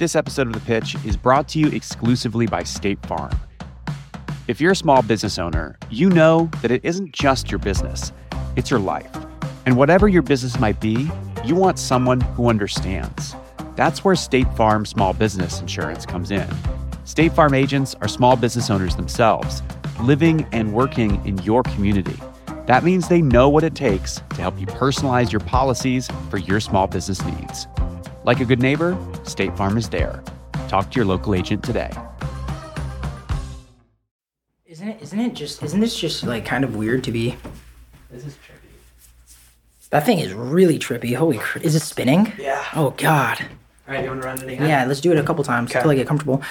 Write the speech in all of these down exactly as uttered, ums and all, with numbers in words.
This episode of The Pitch is brought to you exclusively by State Farm. If you're a small business owner, you know that it isn't just your business, it's your life. And whatever your business might be, you want someone who understands. That's where State Farm Small Business Insurance comes in. State Farm agents are small business owners themselves, living and working in your community. That means they know what it takes to help you personalize your policies for your small business needs. Like a good neighbor, State Farm is there. Talk to your local agent today. Isn't it, isn't it just, isn't this just like kind of weird to be? This is trippy. That thing is really trippy. Holy crap. Is it spinning? Yeah. Oh, God. All right, you want to run it again? Yeah, let's do it a couple times until I get comfortable.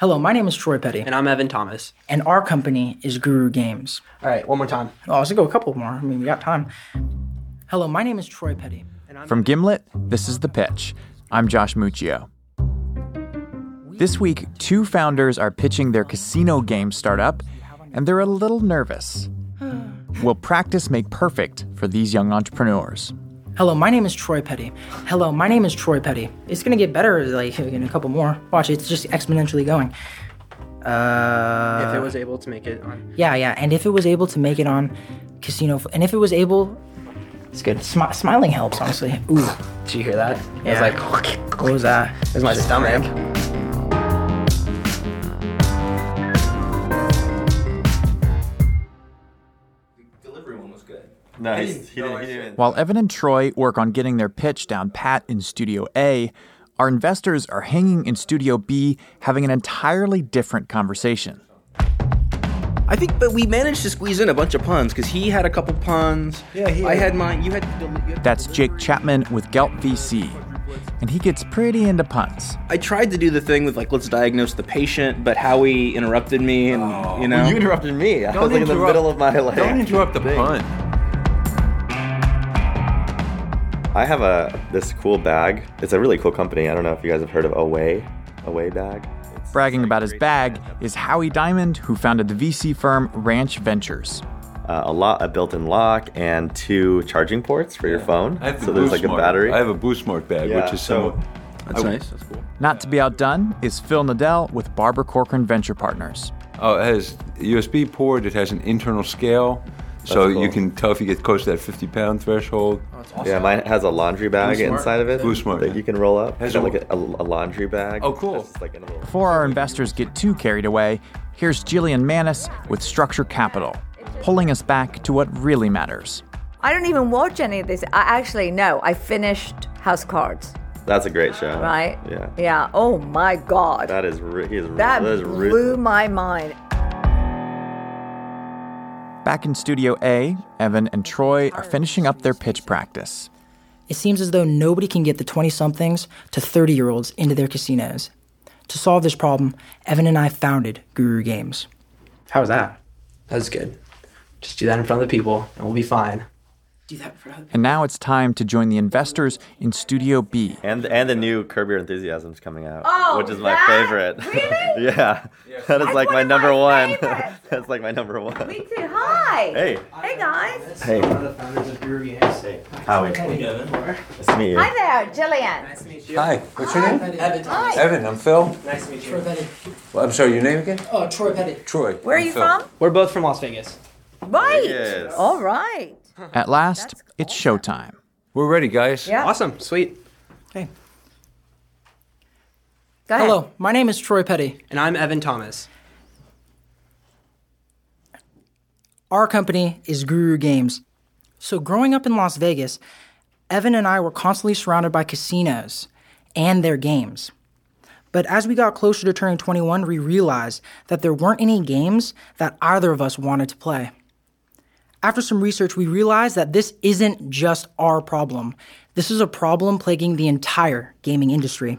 Hello, my name is Troy Pettie. And I'm Evan Thomas. And our company is Guru Games. All right, one more time. Oh, let's go a couple more. I mean, we got time. Hello, my name is Troy Pettie. And I'm- From Gimlet, this is The Pitch. I'm Josh Muccio. This week, two founders are pitching their casino game startup, and they're a little nervous. Will practice make perfect for these young entrepreneurs? Hello, my name is Troy Pettie. Hello, my name is Troy Pettie. It's going to get better like in a couple more. Watch, it's just exponentially going. Uh, if it was able to make it on. Yeah, yeah, and if it was able to make it on casino, and if it was able, it's good. Smi- smiling helps, honestly. Ooh, did you hear that? Yeah. It was like, what was that? It was my stomach. stomach. No, he's, he didn't, he didn't. While Evan and Troy work on getting their pitch down pat in Studio A, our investors are hanging in Studio B, having an entirely different conversation. I think, but we managed to squeeze in a bunch of puns, because he had a couple puns. Yeah, he I had mine. You had. You had That's Jake Chapman with Gelt V C, and he gets pretty into puns. I tried to do the thing with, like, let's diagnose the patient, but Howie interrupted me, and, oh, you know. Well, you interrupted me. I don't was, like, in the middle of my, like. Don't interrupt the thing. Pun. I have a this cool bag. It's a really cool company. I don't know if you guys have heard of Away, Away bag. It's Bragging like about his bag is Howie Diamond, who founded the V C firm Ranch Ventures. Uh, a lot, a built-in lock and two charging ports for yeah. your phone. I have so the there's Blue like Smart. A battery. I have a Blue Smart bag, yeah, which is so. Somewhat, that's w- nice. That's cool. Not to be outdone is Phil Nadel with Barbara Corcoran Venture Partners. Oh, it has U S B port. It has an internal scale. So cool. You can tell if you get close to that fifty-pound threshold. Oh, that's awesome. Yeah, mine has a laundry bag inside of it Blue Smart, that yeah. you can roll up. Has like a, a laundry bag. Oh, cool. Like little... Before our investors get too carried away, here's Jillian Manus with Structure Capital, pulling us back to what really matters. I don't even watch any of this. I actually, no, I finished House of Cards. That's a great show. Right? Yeah. Yeah. Oh, my God. That is, re- he is that, that is blew ruthless. My mind. Back in Studio A, Evan and Troy are finishing up their pitch practice. It seems as though nobody can get the twenty-somethings to thirty-year-olds into their casinos. To solve this problem, Evan and I founded Guru Games. How was that? That was good. Just do that in front of the people, and we'll be fine. Do that in front of the people. And now it's time to join the investors in Studio B. And and the new Curb Your Enthusiasm is coming out, oh, which is my that? favorite. Really? yeah. Yes. That is That's like my number my one. That's like my number one. Me too. Hi. Hey. Hey, guys. Hey. One of the founders of Guru Games. Hey. Howie. Nice to meet you. Hi there, Jillian. Nice to meet you. Hi. What's your name? Evan. Hi. Evan, I'm Phil. Nice to meet you. Troy Pettie. Well, I'm sorry, your name again? Oh, Troy Pettie. Troy. Where I'm are you Phil. From? We're both from Las Vegas. Right. Yes. All right. At last, cool. It's showtime. We're ready, guys. Yeah. Awesome. Sweet. Hey. Go ahead. Hello, my name is Troy Pettie. And I'm Evan Thomas. Our company is Guru Games. So growing up in Las Vegas, Evan and I were constantly surrounded by casinos and their games. But as we got closer to turning twenty-one, we realized that there weren't any games that either of us wanted to play. After some research, we realized that this isn't just our problem. This is a problem plaguing the entire gaming industry.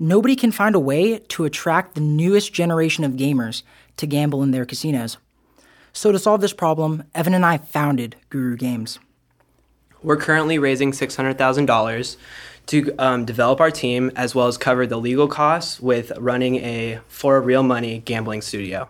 Nobody can find a way to attract the newest generation of gamers to gamble in their casinos. So to solve this problem, Evan and I founded Guru Games. We're currently raising six hundred thousand dollars to um, develop our team, as well as cover the legal costs with running a for real money gambling studio.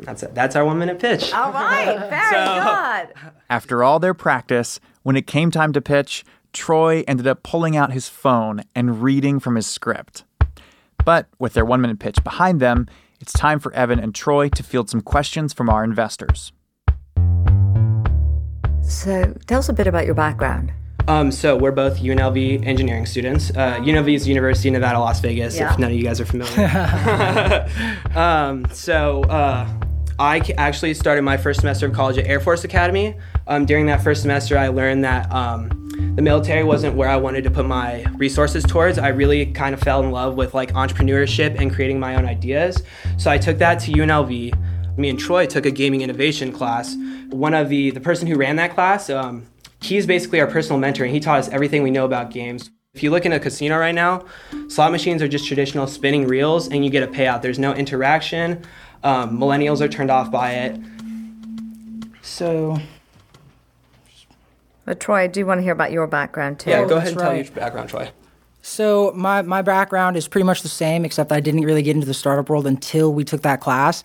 That's it. That's our one-minute pitch. All right. Very so, good. After all their practice, when it came time to pitch, Troy ended up pulling out his phone and reading from his script. But with their one-minute pitch behind them, it's time for Evan and Troy to field some questions from our investors. So tell us a bit about your background. Um, so we're both U N L V engineering students. Uh, U N L V is the University of Nevada, Las Vegas, yeah. If none of you guys are familiar. um, so uh, I actually started my first semester of college at Air Force Academy. Um, during that first semester, I learned that um, the military wasn't where I wanted to put my resources towards. I really kind of fell in love with like entrepreneurship and creating my own ideas. So I took that to U N L V. Me and Troy took a gaming innovation class. One of the, the person who ran that class, um, he's basically our personal mentor, and he taught us everything we know about games. If you look in a casino right now, slot machines are just traditional spinning reels, and you get a payout. There's no interaction. Um, millennials are turned off by it. So... But Troy, I do want to hear about your background, too. Yeah, go ahead and tell your background, Troy. So my, my background is pretty much the same, except I didn't really get into the startup world until we took that class.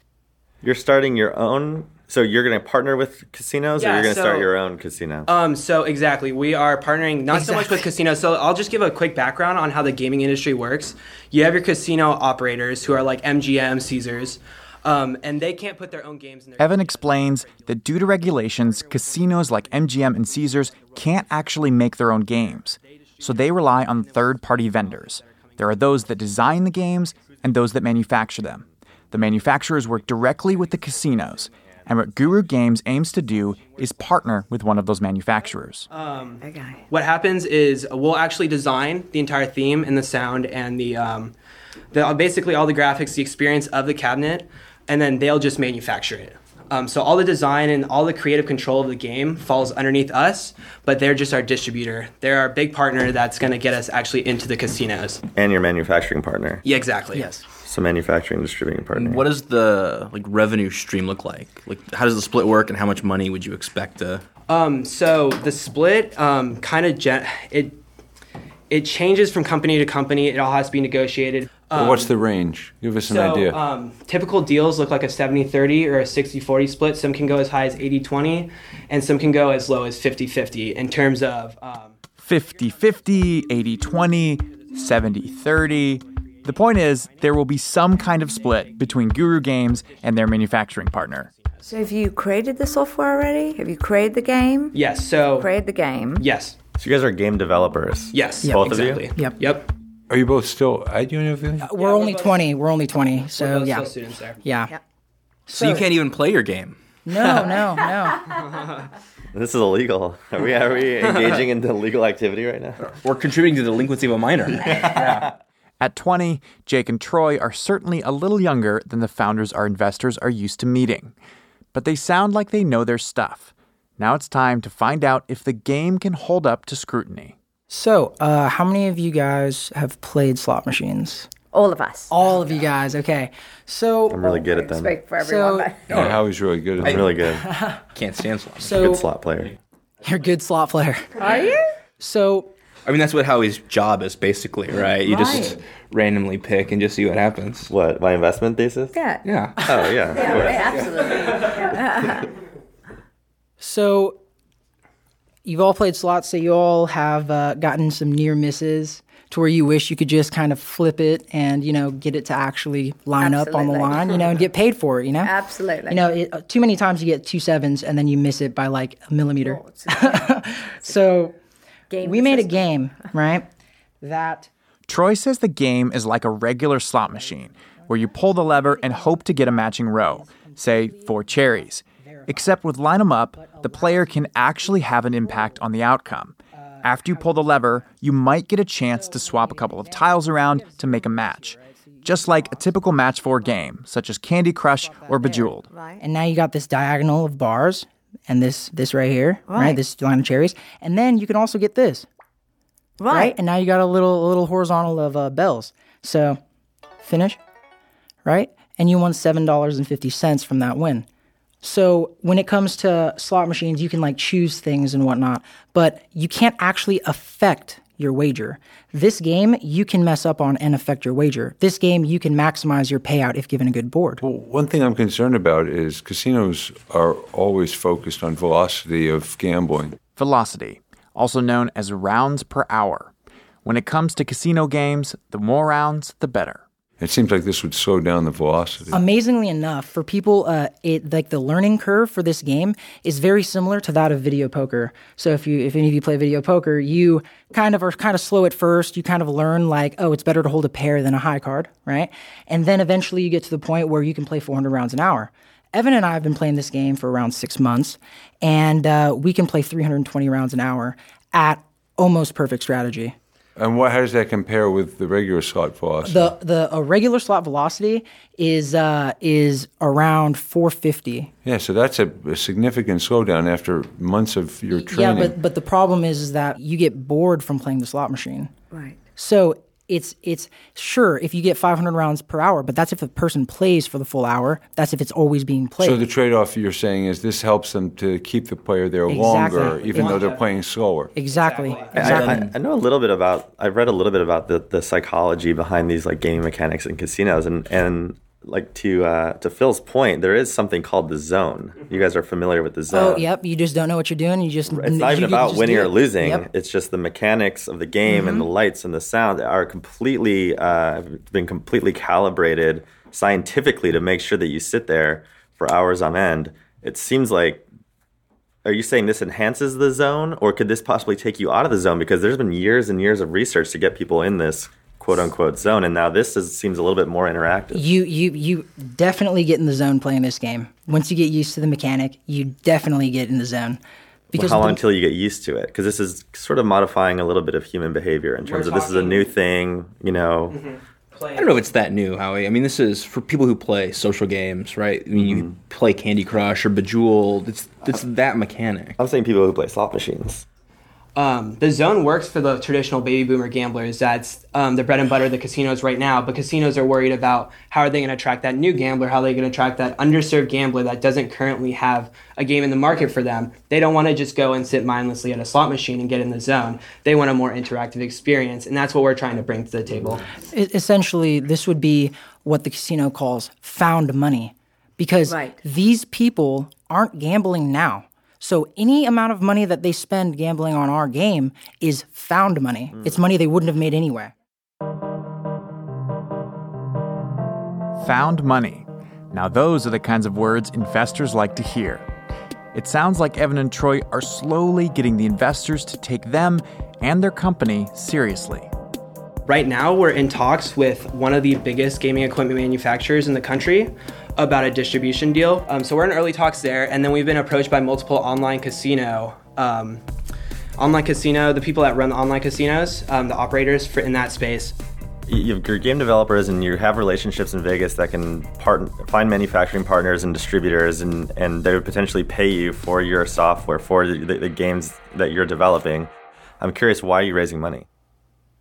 You're starting your own... So you're going to partner with casinos, yeah, or you're going to so, start your own casino? Um, so exactly. We are partnering not exactly. so much with casinos. So I'll just give a quick background on how the gaming industry works. You have your casino operators who are like M G M, Caesars, um, and they can't put their own games in their... Evan explains that due to regulations, casinos like M G M and Caesars can't actually make their own games. So they rely on third-party vendors. There are those that design the games and those that manufacture them. The manufacturers work directly with the casinos. And what Guru Games aims to do is partner with one of those manufacturers. Um, okay. What happens is we'll actually design the entire theme and the sound and the, um, the basically all the graphics, the experience of the cabinet, and then they'll just manufacture it. Um, so all the design and all the creative control of the game falls underneath us, but they're just our distributor. They're our big partner that's going to get us actually into the casinos. And your manufacturing partner. Yeah, exactly. Yes. So manufacturing, distributing, partnering. What does the like revenue stream look like? Like, how does the split work, and how much money would you expect to? Um, so the split um, kind of gen- it it changes from company to company. It all has to be negotiated. Um, well, what's the range? Give us an so, idea. Um, typical deals look like a seventy thirty or a sixty forty split. Some can go as high as eighty twenty, and some can go as low as fifty fifty in terms of um, fifty fifty, eighty twenty, seventy thirty. The point is, there will be some kind of split between Guru Games and their manufacturing partner. So have you created the software already? Have you created the game? Yes, so... Created the game. Yes. So you guys are game developers? Yes. Yep, both exactly. of you? Yep. Yep. Are you both still at U N L V? Uh, we're yeah, only both, twenty. We're only twenty, so we're both yeah. still students there. Yeah. yeah. So, so you can't even play your game? No, no, no. This is illegal. Are we, are we engaging in illegal activity right now? We're contributing to the delinquency of a minor. yeah. yeah. At twenty, Jake and Troy are certainly a little younger than the founders our investors are used to meeting. But they sound like they know their stuff. Now it's time to find out if the game can hold up to scrutiny. So, uh, how many of you guys have played slot machines? All of us. All of you guys, okay. So I'm really good at them. Speak for everyone. So, but... yeah, Howie's really good at them. I'm really good. Can't stand slot machines. I'm a good slot player. You're a good slot player. Are you? So... I mean, that's what Howie's job is, basically, right? You right. just randomly pick and just see what happens. What, my investment thesis? Yeah. Yeah. Oh, yeah. yeah, right, absolutely. Yeah. So you've all played slots, so you all have uh, gotten some near misses to where you wish you could just kind of flip it and, you know, get it to actually line absolutely. Up on the line, you know, and get paid for it, you know? Absolutely. You know, it, uh, too many times you get two sevens and then you miss it by, like, a millimeter. Oh, it's a so... Game we made a game, right? That Troy says the game is like a regular slot machine where you pull the lever and hope to get a matching row, say four cherries. Except with Line 'Em Up, the player can actually have an impact on the outcome. After you pull the lever, you might get a chance to swap a couple of tiles around to make a match. Just like a typical match four game, such as Candy Crush or Bejeweled. And now you got this diagonal of bars. And this this right here, right. right? This line of cherries. And then you can also get this. Right. right? And now you got a little a little horizontal of uh, bells. So finish, right? And you won seven dollars and fifty cents from that win. So when it comes to slot machines, you can like choose things and whatnot. But you can't actually affect your wager. This game, you can mess up on and affect your wager. This game, you can maximize your payout if given a good board. Well, one thing I'm concerned about is casinos are always focused on velocity of gambling. Velocity, also known as rounds per hour. When it comes to casino games, the more rounds, the better. It seems like this would slow down the velocity. Amazingly enough, for people, uh, it, like the learning curve for this game is very similar to that of video poker. So if you, if any of you play video poker, you kind of are kind of slow at first. You kind of learn like, oh, it's better to hold a pair than a high card, right? And then eventually you get to the point where you can play four hundred rounds an hour. Evan and I have been playing this game for around six months, and uh, we can play three hundred twenty rounds an hour at almost perfect strategy. And what, how does that compare with the regular slot velocity? The the a regular slot velocity is uh, is around four fifty. Yeah, so that's a, a significant slowdown after months of your training. Yeah, but, but the problem is, is that you get bored from playing the slot machine. Right. So it's it's sure if you get five hundred rounds per hour, but that's if the person plays for the full hour. That's if it's always being played. So the trade-off you're saying is this helps them to keep the player there exactly. longer, even yeah. though they're playing slower. Exactly. exactly. exactly. I, I know a little bit about. I've read a little bit about the, the psychology behind these like gaming mechanics in casinos, and and. Like to uh, to Phil's point, there is something called the zone. You guys are familiar with the zone. Oh, yep. You just don't know what you're doing. You just it's not even about winning or losing. Yep. It's just the mechanics of the game mm-hmm. and the lights and the sound are completely uh, been completely calibrated scientifically to make sure that you sit there for hours on end. It seems like. Are you saying this enhances the zone, or could this possibly take you out of the zone? Because there's been years and years of research to get people in this quote-unquote zone, and now this is, seems a little bit more interactive. You you you definitely get in the zone playing this game. Once you get used to the mechanic, you definitely get in the zone. Because well, how long until you get used to it? Because this is sort of modifying a little bit of human behavior in terms We're of talking. This is a new thing, you know. Mm-hmm. I don't know if it's that new, Howie. I mean, this is for people who play social games, right? I mean, mm-hmm. you play Candy Crush or Bejeweled. It's it's I'm, that mechanic. I'm saying people who play slot machines. Um, the zone works for the traditional baby boomer gamblers. That's um, the bread and butter of the casinos right now. But casinos are worried about how are they going to attract that new gambler? How are they going to attract that underserved gambler that doesn't currently have a game in the market for them? They don't want to just go and sit mindlessly at a slot machine and get in the zone. They want a more interactive experience, and that's what we're trying to bring to the table. It, essentially, this would be what the casino calls found money, because right. these people aren't gambling now. So any amount of money that they spend gambling on our game is found money. Mm. It's money they wouldn't have made anyway. Found money. Now those are the kinds of words investors like to hear. It sounds like Evan and Troy are slowly getting the investors to take them and their company seriously. Right now, we're in talks with one of the biggest gaming equipment manufacturers in the country about a distribution deal. Um, so we're in early talks there, and then we've been approached by multiple online casino, um, online casino, the people that run the online casinos, um, the operators for, in that space. You have your game developers, and you have relationships in Vegas that can part, find manufacturing partners and distributors, and, and they would potentially pay you for your software, for the, the games that you're developing. I'm curious, why are you raising money?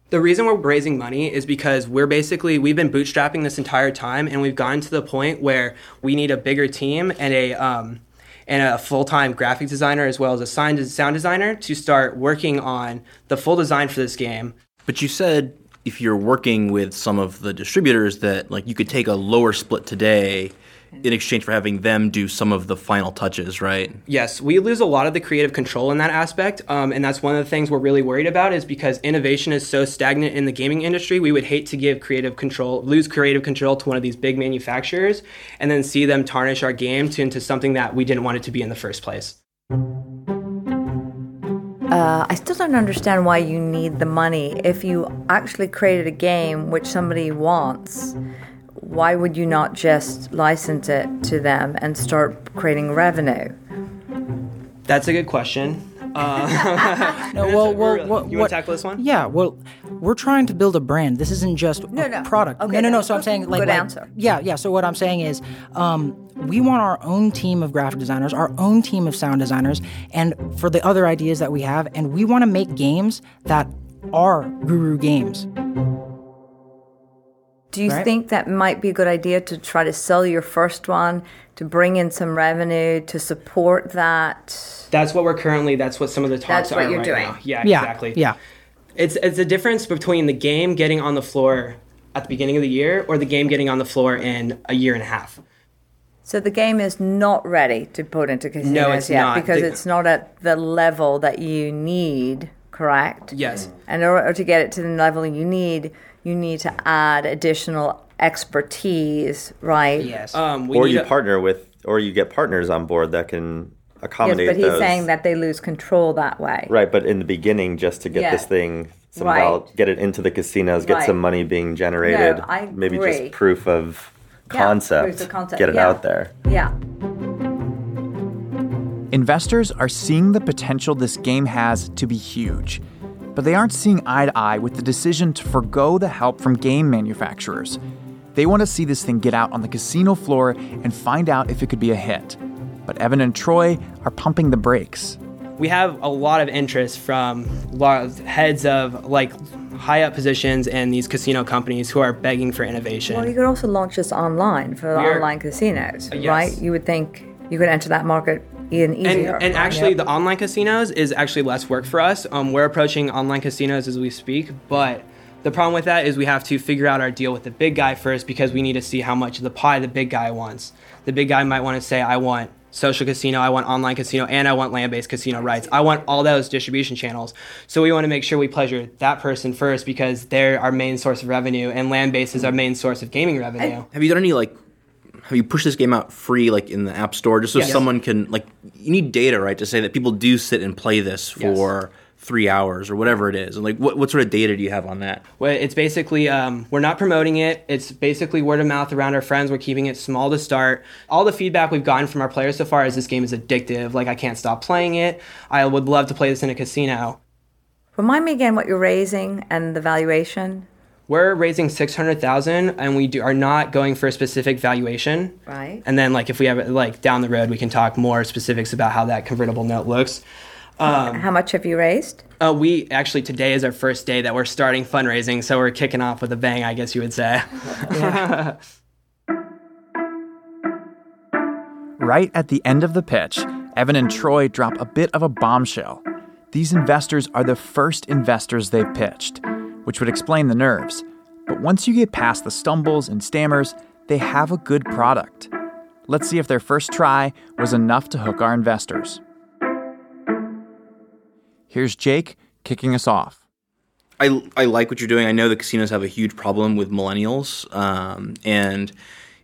The reason we're raising money is because we're basically, we've been bootstrapping this entire time, and we've gotten to the point where we need a bigger team and a um, and a full-time graphic designer as well as a sound designer to start working on the full design for this game. But you said if you're working with some of the distributors that like you could take a lower split today in exchange for having them do some of the final touches, right? Yes, we lose a lot of the creative control in that aspect, um, and that's one of the things we're really worried about is because innovation is so stagnant in the gaming industry, we would hate to give creative control, lose creative control to one of these big manufacturers and then see them tarnish our game to, into something that we didn't want it to be in the first place. Uh, I still don't understand why you need the money. If you actually created a game which somebody wants, why would you not just license it to them and start creating revenue? That's a good question. Uh, no, well, well, really, well, you want to tackle this one? Yeah, well, we're trying to build a brand. This isn't just no, a no. product. Okay, no, no, no. So I'm saying, like, good like, answer. Yeah, yeah. So what I'm saying is, um, we want our own team of graphic designers, our own team of sound designers, and for the other ideas that we have, and we want to make games that are Guru Games. Do you right. think that might be a good idea to try to sell your first one, to bring in some revenue, to support that? That's what we're currently, that's what some of the talks that's are what you're right doing. Now. Yeah, yeah, exactly. Yeah. It's it's the difference between the game getting on the floor at the beginning of the year or the game getting on the floor in a year and a half. So the game is not ready to put into casinos no, it's yet not. because the, it's not at the level that you need, correct? Yes. And in order to get it to the level you need, you need to add additional expertise, right? Yes. Um, we or you a- partner with, or you get partners on board that can accommodate those. Yes, but he's those. saying that they lose control that way. Right, but in the beginning, just to get yeah. this thing somehow, right. get it into the casinos, get right. some money being generated, no, I agree. maybe just proof of... Concept. Yeah, concept, get it yeah. out there. Yeah. Investors are seeing the potential this game has to be huge, but they aren't seeing eye to eye with the decision to forgo the help from game manufacturers. They want to see this thing get out on the casino floor and find out if it could be a hit. But Evan and Troy are pumping the brakes. We have a lot of interest from heads of like high-up positions and these casino companies who are begging for innovation. Well, you could also launch this online for the We're, online casinos, uh, yes. right? You would think you could enter that market even easier. And, and actually, yep. the online casinos is actually less work for us. Um, we're approaching online casinos as we speak, but the problem with that is we have to figure out our deal with the big guy first because we need to see how much of the pie the big guy wants. The big guy might want to say, I want social casino, I want online casino, and I want land-based casino rights. I want all those distribution channels. So we want to make sure we pleasure that person first because they're our main source of revenue, and land-based is our main source of gaming revenue. I, have you done any, like, have you pushed this game out free, like, in the App Store, just so yes. someone can, like, you need data, right, to say that people do sit and play this for... Yes. three hours or whatever it is. And like, what, what sort of data do you have on that? Well, it's basically, um, we're not promoting it. It's basically word of mouth around our friends. We're keeping it small to start. All the feedback we've gotten from our players so far is this game is addictive. Like, I can't stop playing it. I would love to play this in a casino. Remind me again what you're raising and the valuation. We're raising six hundred thousand dollars and we do, are not going for a specific valuation. Right. And then like, if we have like down the road, we can talk more specifics about how that convertible note looks. Um, How much have you raised? Uh, we actually, today is our first day that we're starting fundraising, so we're kicking off with a bang, I guess you would say. Yeah. Right at the end of the pitch, Evan and Troy drop a bit of a bombshell. These investors are the first investors they've pitched, which would explain the nerves. But once you get past the stumbles and stammers, they have a good product. Let's see if their first try was enough to hook our investors. Here's Jake kicking us off. I, I like what you're doing. I know the casinos have a huge problem with millennials, um, and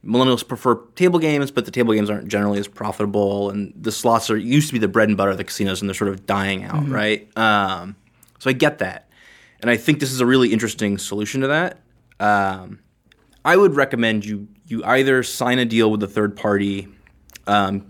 millennials prefer table games, but the table games aren't generally as profitable, and the slots are used to be the bread and butter of the casinos, and they're sort of dying out, mm-hmm. right? Um, so I get that, and I think this is a really interesting solution to that. Um, I would recommend you you either sign a deal with a third party um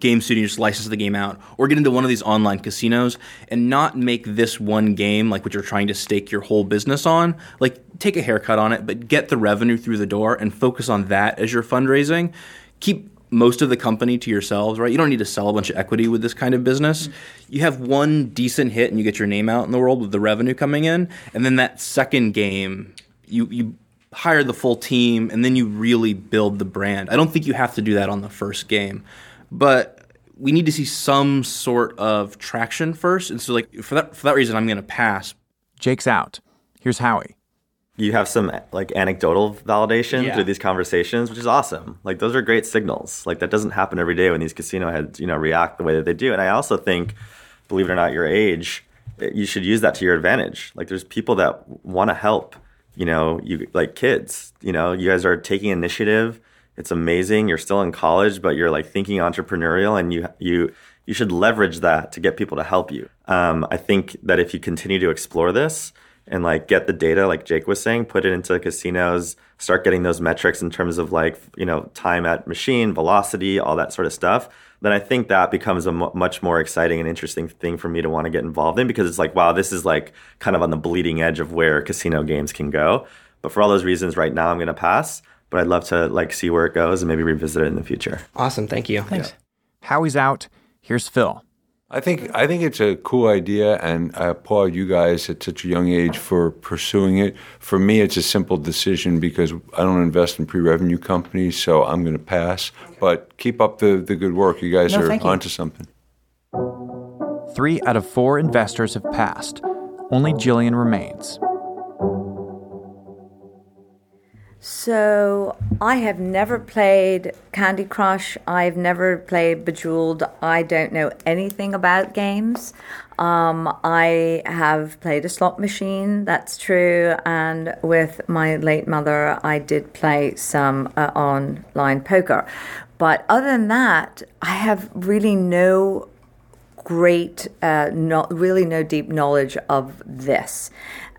game studio, just license the game out, or get into one of these online casinos and not make this one game like what you're trying to stake your whole business on. Like, take a haircut on it, but get the revenue through the door and focus on that as your fundraising. Keep most of the company to yourselves, right? You don't need to sell a bunch of equity with this kind of business. Mm-hmm. You have one decent hit and you get your name out in the world with the revenue coming in, and then that second game, you you hire the full team, and then you really build the brand. I don't think you have to do that on the first game. But we need to see some sort of traction first. And so, like, for that for that reason, I'm going to pass. Jake's out. Here's Howie. You have some, like, anecdotal validation yeah. through these conversations, which is awesome. Like, those are great signals. Like, that doesn't happen every day when these casino heads, you know, react the way that they do. And I also think, believe it or not, your age, you should use that to your advantage. Like, there's people that want to help, you know, you like kids. You know, you guys are taking initiative. It's amazing. You're still in college, but you're like thinking entrepreneurial, and you you you should leverage that to get people to help you. Um, I think that if you continue to explore this and like get the data, like Jake was saying, put it into casinos, start getting those metrics in terms of like, you know, time at machine, velocity, all that sort of stuff, then I think that becomes a m- much more exciting and interesting thing for me to want to get involved in, because it's like, wow, this is like kind of on the bleeding edge of where casino games can go. But for all those reasons, right now I'm going to pass. But I'd love to like see where it goes and maybe revisit it in the future. Awesome, thank you. Thanks. Yeah. Howie's out. Here's Phil. I think I think it's a cool idea, and I applaud you guys at such a young age for pursuing it. For me, it's a simple decision because I don't invest in pre-revenue companies, so I'm going to pass. Okay. But keep up the, the good work. You guys no, are onto something. Three out of four investors have passed. Only Jillian remains. So I have never played Candy Crush. I've never played Bejeweled. I don't know anything about games. Um, I have played a slot machine, that's true. And with my late mother, I did play some uh, online poker. But other than that, I have really no great, uh, not really no deep knowledge of this.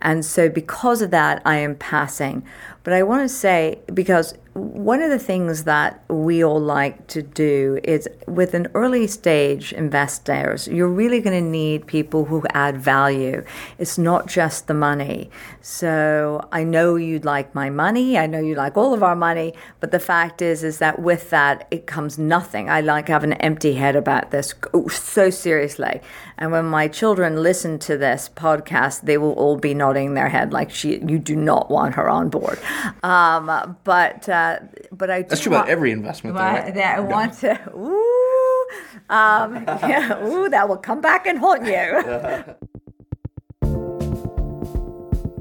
And so because of that, I am passing. But I want to say, because one of the things that we all like to do is with an early stage investors, you're really going to need people who add value. It's not just the money. So I know you'd like my money. I know you like all of our money. But the fact is, is that with that, it comes nothing. I like have an empty head about this so seriously. And when my children listen to this podcast, they will all be nodding their head like she, you do not want her on board. Um, but uh, but I do that's true want, about every investment. Though, right? That I want to. Ooh, um, yeah, ooh, that will come back and haunt you.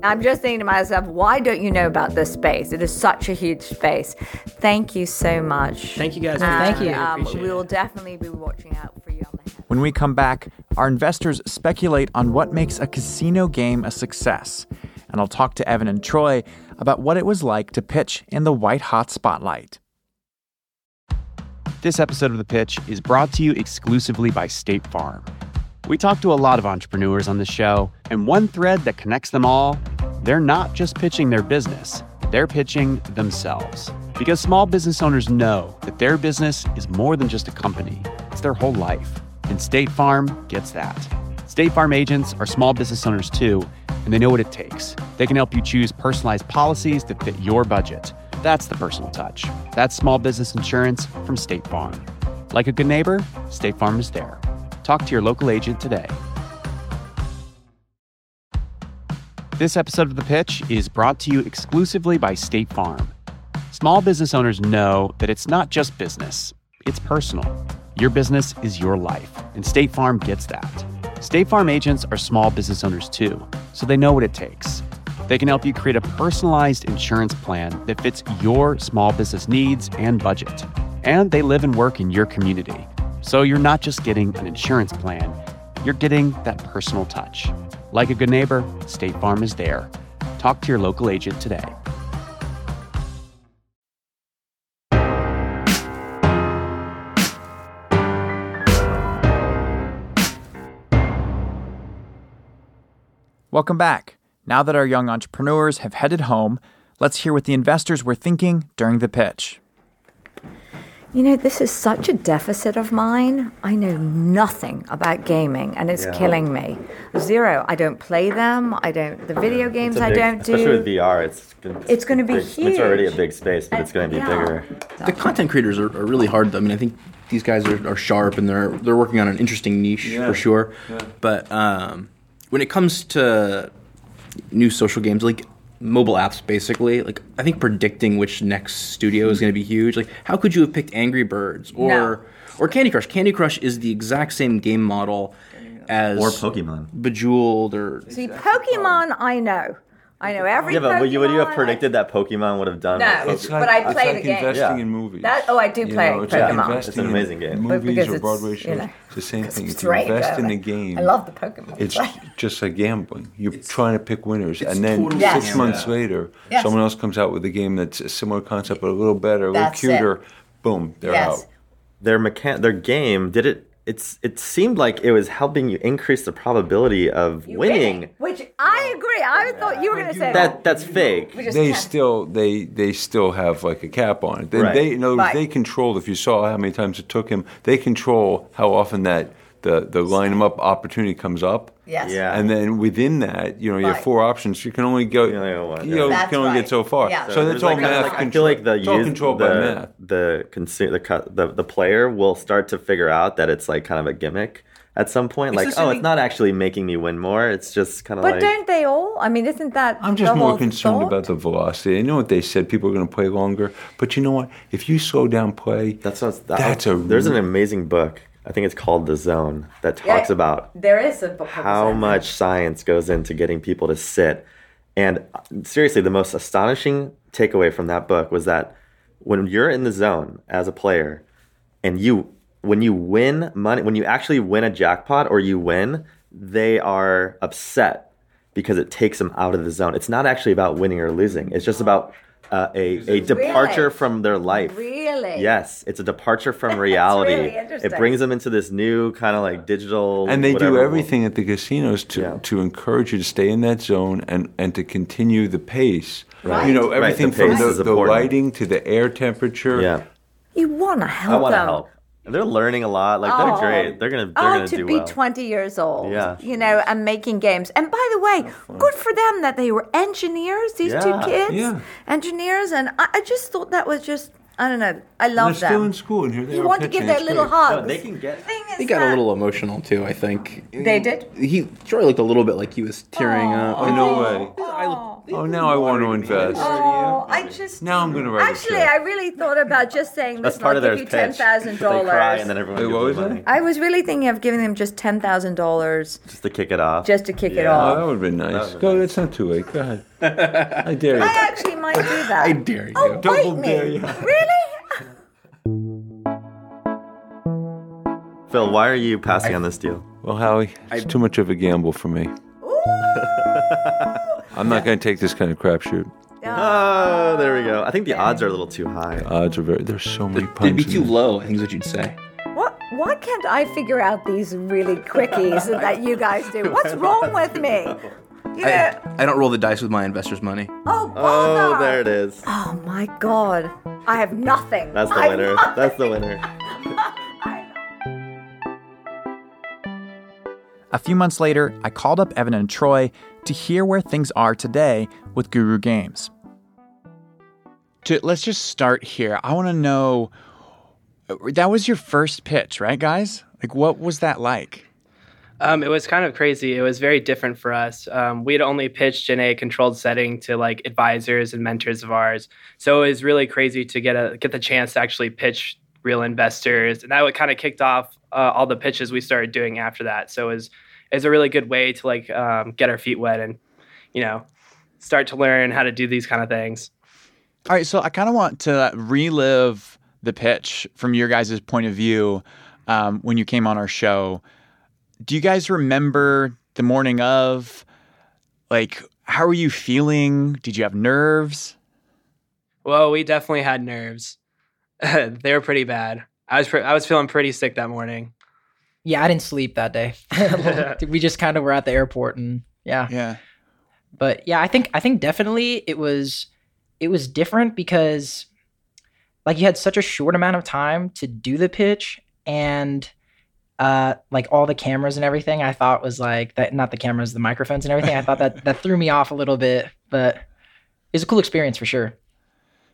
I'm just thinking to myself, why don't you know about this space? It is such a huge space. Thank you so much. Thank you guys. And, Thank you. Um, we will definitely be watching out for you on the head. When we come back, our investors speculate on what makes a casino game a success. And I'll talk to Evan and Troy about what it was like to pitch in the white-hot spotlight. This episode of The Pitch is brought to you exclusively by State Farm. We talk to a lot of entrepreneurs on this show, and one thread that connects them all, they're not just pitching their business, they're pitching themselves. Because small business owners know that their business is more than just a company, it's their whole life. And State Farm gets that. State Farm agents are small business owners too, and they know what it takes. They can help you choose personalized policies that fit your budget. That's the personal touch. That's small business insurance from State Farm. Like a good neighbor, State Farm is there. Talk to your local agent today. This episode of The Pitch is brought to you exclusively by State Farm. Small business owners know that it's not just business, it's personal. Your business is your life, and State Farm gets that. State Farm agents are small business owners too, so they know what it takes. They can help you create a personalized insurance plan that fits your small business needs and budget. And they live and work in your community, so you're not just getting an insurance plan, you're getting that personal touch. Like a good neighbor, State Farm is there. Talk to your local agent today. Welcome back. Now that our young entrepreneurs have headed home, let's hear what the investors were thinking during the pitch. You know, this is such a deficit of mine. I know nothing about gaming, and it's yeah. killing me. Zero. I don't play them. I don't. The video yeah. games big, I don't especially do. Especially with V R, it's gonna, it's, it's going to be big, huge. It's already a big space, but and, it's going to be yeah. bigger. The content creators are, are really hard. I mean, I think these guys are, are sharp, and they're they're working on an interesting niche yeah. for sure. Yeah. But um, when it comes to new social games, like. Mobile apps, basically. Like, I think predicting which next studio is going to be huge. Like, how could you have picked Angry Birds or no. or Candy Crush? Candy Crush is the exact same game model as or Pokemon, Bejeweled or see Pokemon. I know, I know every. Yeah, but would you, would you have predicted that Pokemon would have done? No, it's like, but I play the game. It's like investing yeah. in movies. That, oh, I do play you know, it's Pokemon. Like it's an amazing game. Movies or Broadway shows. You know, it's the same thing. If you invest though, in like, the game. I love the Pokemon. It's just like gambling. You're it's, trying to pick winners, and then totally yes. six months yeah. later, yes. someone else comes out with a game that's a similar concept but a little better, a little that's cuter. It. Boom, they're yes. out. Their mechan- their game did it. It's. It seemed like it was helping you increase the probability of you winning. Win. Which I agree. I yeah. thought you were going to say that. That's fake. They still. They. They still have like a cap on it. They. Right. They, in other words, they control. If you saw how many times it took him, they control how often that the the line 'em up opportunity comes up. Yes. Yeah. And then within that, you know, you right. have four options. You can only go. You, know, you, know, you can only right. get so far. Yeah. So, so that's all like, math. Like, I feel like the it's all controlled by math. The consumer, the, the the player will start to figure out that it's like kind of a gimmick at some point. It's like, oh, it's not actually making me win more. It's just kind of. But like... don't they all? I mean, isn't that? I'm just more concerned thought? about the velocity. I know what they said. People are going to play longer. But you know what? If you slow down play, that's not, that, that's a. There's an amazing book. I think it's called The Zone, that talks yeah, about there is a how much science goes into getting people to sit And seriously, the most astonishing takeaway from that book was that when you're in the zone as a player and you when you win money, when you actually win a jackpot or you win, they are upset because it takes them out of the zone. It's not actually about winning or losing. It's just about uh, a, a departure really? from their life. Really? Yes. It's a departure from reality. Really interesting. It brings them into this new kind of like digital. And they whatever. do everything at the casinos to, yeah. to encourage you to stay in that zone and, and to continue the pace. Right. You know, everything right. the from the, the lighting to the air temperature. Yeah. You want to help them. I want to help. They're learning a lot. Like, oh. they're great. They're going oh, to do well. Oh, to be twenty years old, yeah. you know, and making games. And by the way, good for them that they were engineers, these yeah. two kids. Yeah. Engineers. And I, I just thought that was just, I don't know, I love them. They're still in school. And here they you are want to give their little hugs. No, they can get... They got a little emotional, too, I think. They did? He Troy looked a little bit like he was tearing Aww. up. Oh, no way. Oh. Oh, now I want to invest. Oh, I just... Now I'm going to write Actually, I really thought about just saying this, not give you ten thousand dollars. They cry and then everyone Wait, what was money. I was really thinking of giving them just ten thousand dollars. Just to kick it off. Just to kick yeah. it off. Oh, that would have been nice. That Go, nice. That's not too late. Go ahead. I dare you. I actually might do that. I dare you. Oh, bite Double me. Dare you. Really? Phil, why are you passing I, on this deal? Well, Howie, it's I, too much of a gamble for me. I'm not going to take this kind of crapshoot. Oh, there we go. I think the odds are a little too high. The odds are very... There's so many punches. They'd be too low, I think is what you'd say. What? Why can't I figure out these really quickies that you guys do? What's wrong with me? You know, I, I don't roll the dice with my investors' money. Oh, bother. Oh, there it is. Oh, my God. I have nothing. That's the winner. That's the winner. A few months later, I called up Evan and Troy to hear where things are today with Guru Games. To, let's just start here. I want to know, that was your first pitch, right, guys? Like, what was that like? Um, it was kind of crazy. It was very different for us. Um, we had only pitched in a controlled setting to, like, advisors and mentors of ours. So it was really crazy to get a get the chance to actually pitch real investors. And that kind of kicked off uh, all the pitches we started doing after that. So it was... It's a really good way to like um, get our feet wet and, you know, start to learn how to do these kind of things. All right. So I kind of want to relive the pitch from your guys' point of view um, when you came on our show. Do you guys remember the morning of? Like, how were you feeling? Did you have nerves? Well, we definitely had nerves. They were pretty bad. I was pre- I was feeling pretty sick that morning. Yeah, I didn't sleep that day. We just kind of were at the airport and yeah. Yeah. But yeah, I think I think definitely it was it was different because like you had such a short amount of time to do the pitch and uh, like all the cameras and everything I thought was like that not the cameras, the microphones and everything. I thought that that threw me off a little bit, but it was a cool experience for sure.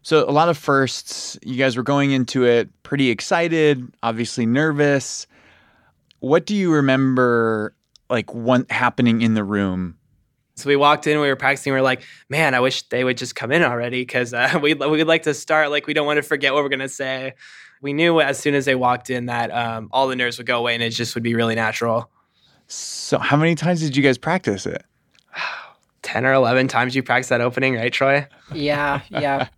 So a lot of firsts, you guys were going into it pretty excited, obviously nervous. What do you remember, like, one happening in the room? So we walked in, we were practicing, we were like, man, I wish they would just come in already because uh, we'd, we'd like to start, like, we don't want to forget what we're going to say. We knew as soon as they walked in that um, all the nerves would go away and it just would be really natural. So how many times did you guys practice it? ten or eleven times you practiced that opening, right, Troy? Yeah, yeah.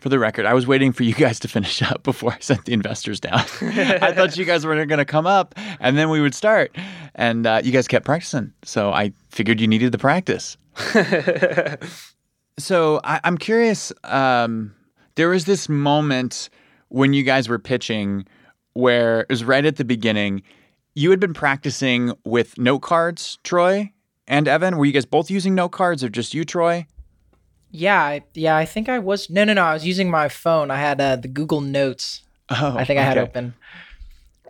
For the record, I was waiting for you guys to finish up before I sent the investors down. I thought you guys were going to come up, and then we would start. And uh, you guys kept practicing, so I figured you needed the practice. So I, I'm curious, um, there was this moment when you guys were pitching where it was right at the beginning. You had been practicing with note cards, Troy and Evan. Were you guys both using note cards or just you, Troy? Yeah, I, yeah, I think I was. No, no, no. I was using my phone. I had uh, the Google Notes. Oh, I think I okay. had open.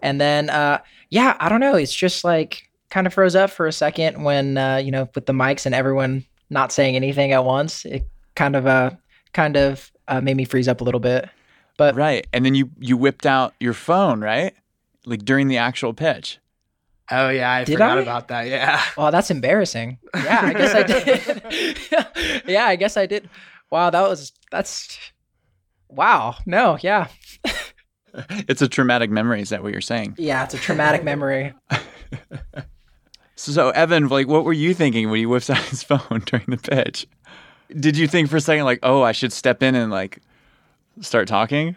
And then, uh, yeah, I don't know. It's just like kind of froze up for a second when uh, you know, with the mics and everyone not saying anything at once. It kind of, uh, kind of uh, made me freeze up a little bit. But right, and then you you whipped out your phone, right? Like during the actual pitch. Oh, yeah, I did forgot I? about that, yeah. Wow, that's embarrassing. Yeah, I guess I did. yeah, I guess I did. Wow, that was, that's, wow, no, yeah. It's a traumatic memory, is that what you're saying? Yeah, it's a traumatic memory. So, Evan, like, what were you thinking when he whips out his phone during the pitch? Did you think for a second, like, oh, I should step in and, like, start talking?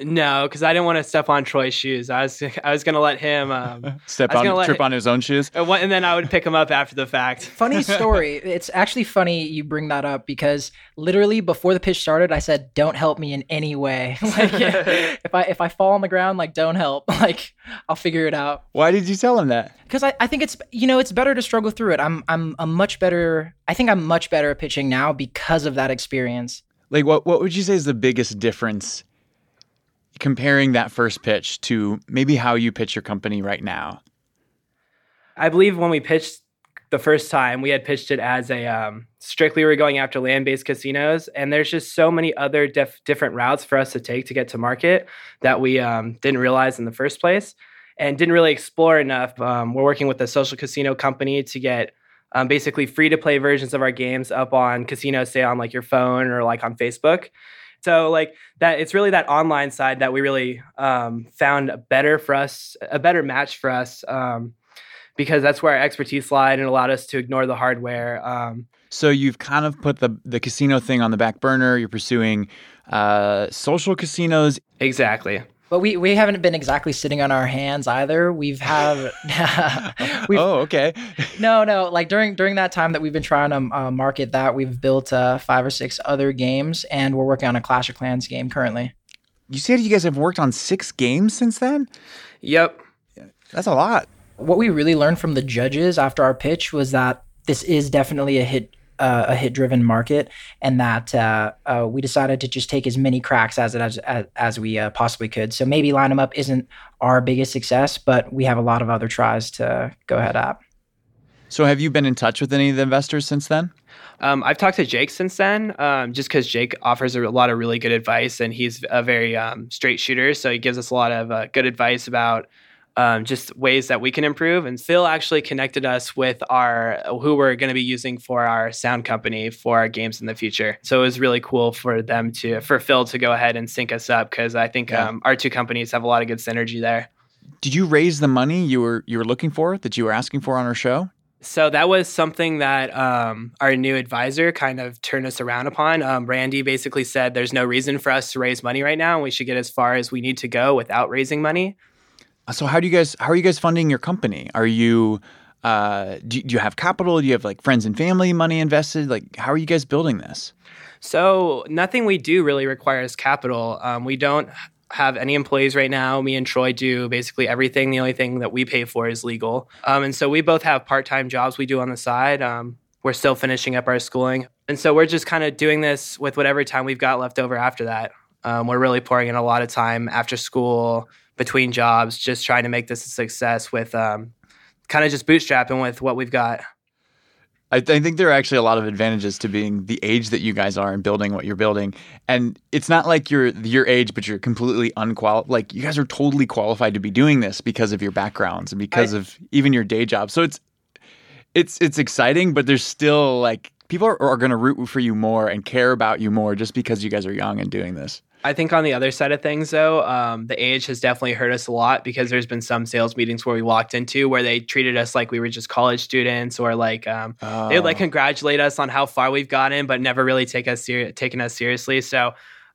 No, because I didn't want to step on Troy's shoes. I was I was going to let him... Um, step on, trip him, on his own shoes? And then I would pick him up after the fact. Funny story. It's actually funny you bring that up because literally before the pitch started, I said, don't help me in any way. Like, if I if I fall on the ground, like, don't help. Like, I'll figure it out. Why did you tell him that? Because I, I think it's, you know, it's better to struggle through it. I'm I'm a much better... I think I'm much better at pitching now because of that experience. Like, what what would you say is the biggest difference comparing that first pitch to maybe how you pitch your company right now? I believe when we pitched the first time, we had pitched it as a um, strictly we were going after land-based casinos, and there's just so many other def- different routes for us to take to get to market that we um, didn't realize in the first place and didn't really explore enough. Um, we're working with a social casino company to get um, basically free-to-play versions of our games up on casinos, say on like your phone or like on Facebook. So like that, it's really that online side that we really um, found better for us, a better match for us, um, because that's where our expertise lied and allowed us to ignore the hardware. Um, so you've kind of put the the casino thing on the back burner. You're pursuing uh, social casinos. Exactly. But we, we haven't been exactly sitting on our hands either. We've have we've, oh okay no no like during during that time that we've been trying to uh, market that, we've built uh, five or six other games, and we're working on a Clash of Clans game currently. You said you guys have worked on six games since then? Yep, that's a lot. What we really learned from the judges after our pitch was that this is definitely a hit. Uh, a hit-driven market, and that uh, uh, we decided to just take as many cracks as it as as, as we uh, possibly could. So maybe Line 'Em Up isn't our biggest success, but we have a lot of other tries to go ahead at. So have you been in touch with any of the investors since then? Um, I've talked to Jake since then, um, just because Jake offers a lot of really good advice, and he's a very um, straight shooter, so he gives us a lot of uh, good advice about Um, just ways that we can improve. And Phil actually connected us with our who we're going to be using for our sound company for our games in the future. So it was really cool for them to for Phil to go ahead and sync us up, because I think yeah. um, our two companies have a lot of good synergy there. Did you raise the money you were you were looking for that you were asking for on our show? So that was something that um, our new advisor kind of turned us around upon. Um, Randy basically said there's no reason for us to raise money right now, and we should get as far as we need to go without raising money. So how do you guys how are you guys funding your company? Are you uh, do, do you have capital? Do you have like friends and family money invested? Like, how are you guys building this? So nothing we do really requires capital. Um, we don't have any employees right now. Me and Troy do basically everything. The only thing that we pay for is legal. Um, and so we both have part-time jobs we do on the side. Um, we're still finishing up our schooling, and so we're just kind of doing this with whatever time we've got left over after that. Um, we're really pouring in a lot of time after school, between jobs, just trying to make this a success with um, kind of just bootstrapping with what we've got. I, th- I think there are actually a lot of advantages to being the age that you guys are and building what you're building. And it's not like you're your age, but you're completely unqualified. Like, you guys are totally qualified to be doing this because of your backgrounds and because I, of even your day job. So it's it's it's exciting, but there's still like people are, are going to root for you more and care about you more just because you guys are young and doing this. I think on the other side of things, though, um, the age has definitely hurt us a lot, because there's been some sales meetings where we walked into where they treated us like we were just college students, or like um, oh. they would like congratulate us on how far we've gotten, but never really take us ser- taking us seriously. So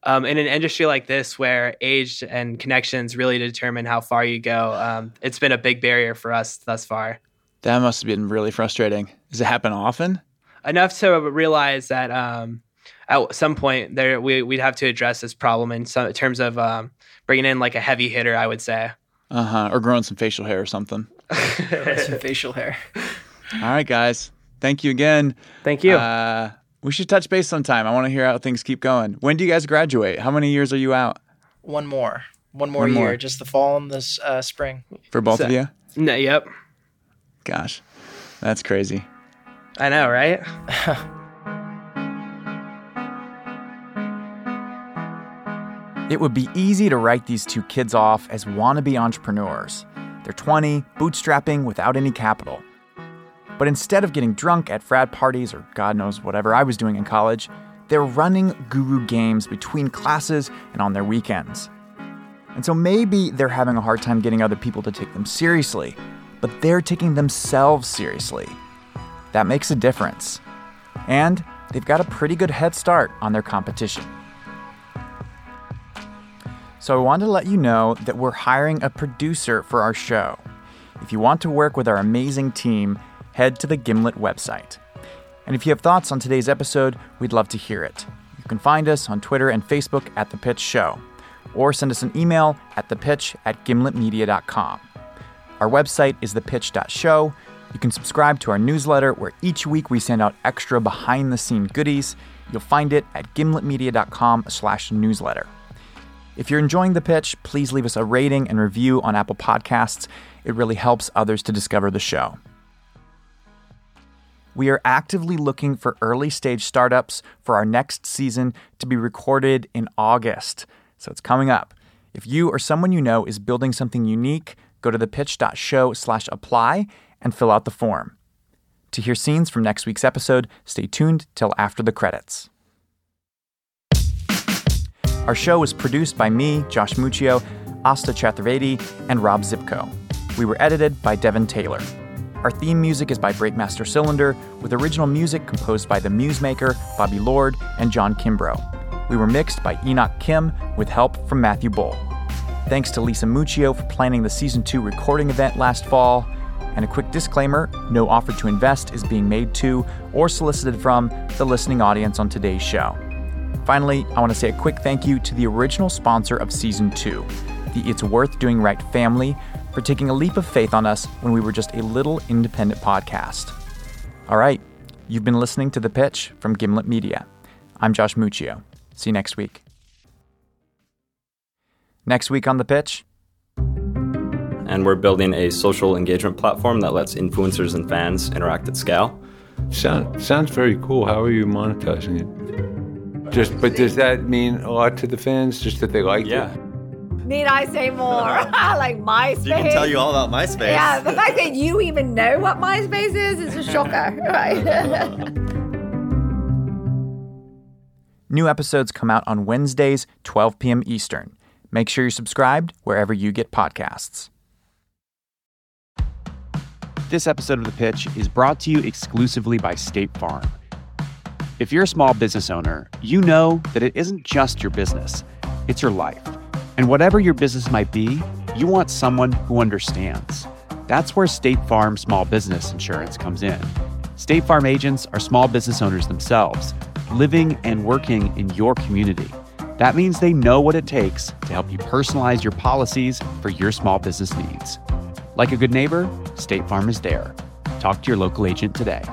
um, in an industry like this where age and connections really determine how far you go, um, it's been a big barrier for us thus far. That must have been really frustrating. Does it happen often? Enough to realize that... Um, At some point, there we, we'd have to address this problem in, some, in terms of um, bringing in like a heavy hitter, I would say. Uh-huh. Or growing some facial hair or something. Some facial hair. All right, guys. Thank you again. Thank you. Uh, we should touch base sometime. I want to hear how things keep going. When do you guys graduate? How many years are you out? One more. One more One year. More. Just the fall and the uh, spring. For both so, of you? No, yep. Gosh, that's crazy. I know, right? It would be easy to write these two kids off as wannabe entrepreneurs. They're twenty, bootstrapping without any capital. But instead of getting drunk at frat parties or God knows whatever I was doing in college, they're running Guru Games between classes and on their weekends. And so maybe they're having a hard time getting other people to take them seriously, but they're taking themselves seriously. That makes a difference. And they've got a pretty good head start on their competition. So I wanted to let you know that we're hiring a producer for our show. If you want to work with our amazing team, head to the Gimlet website. And if you have thoughts on today's episode, we'd love to hear it. You can find us on Twitter and Facebook at The Pitch Show, or send us an email at thepitch at gimletmedia dot com. Our website is thepitch dot show. You can subscribe to our newsletter where each week we send out extra behind-the-scenes goodies. You'll find it at gimletmedia dot com slash newsletter. If you're enjoying The Pitch, please leave us a rating and review on Apple Podcasts. It really helps others to discover the show. We are actively looking for early-stage startups for our next season to be recorded in August. So it's coming up. If you or someone you know is building something unique, go to thepitch dot show slash apply and fill out the form. To hear scenes from next week's episode, stay tuned till after the credits. Our show was produced by me, Josh Muccio, Asta Chaturvedi, and Rob Zipko. We were edited by Devin Taylor. Our theme music is by Breakmaster Cylinder, with original music composed by The Musemaker, Bobby Lord, and John Kimbrough. We were mixed by Enoch Kim, with help from Matthew Bull. Thanks to Lisa Muccio for planning the Season two recording event last fall. And a quick disclaimer, no offer to invest is being made to or solicited from the listening audience on today's show. Finally, I want to say a quick thank you to the original sponsor of Season two, the It's Worth Doing Right family, for taking a leap of faith on us when we were just a little independent podcast. All right, you've been listening to The Pitch from Gimlet Media. I'm Josh Muccio. See you next week. Next week on The Pitch. And we're building a social engagement platform that lets influencers and fans interact at scale. Sound, sounds very cool. How are you monetizing it? Just, but does that mean a lot to the fans? Just that they like yeah. it? Need I say more? Like MySpace? You can tell you all about MySpace. Yeah, the fact that you even know what MySpace is is a shocker, right? New episodes come out on Wednesdays, twelve p.m. Eastern. Make sure you're subscribed wherever you get podcasts. This episode of The Pitch is brought to you exclusively by State Farm. If you're a small business owner, you know that it isn't just your business, it's your life. And whatever your business might be, you want someone who understands. That's where State Farm Small Business Insurance comes in. State Farm agents are small business owners themselves, living and working in your community. That means they know what it takes to help you personalize your policies for your small business needs. Like a good neighbor, State Farm is there. Talk to your local agent today.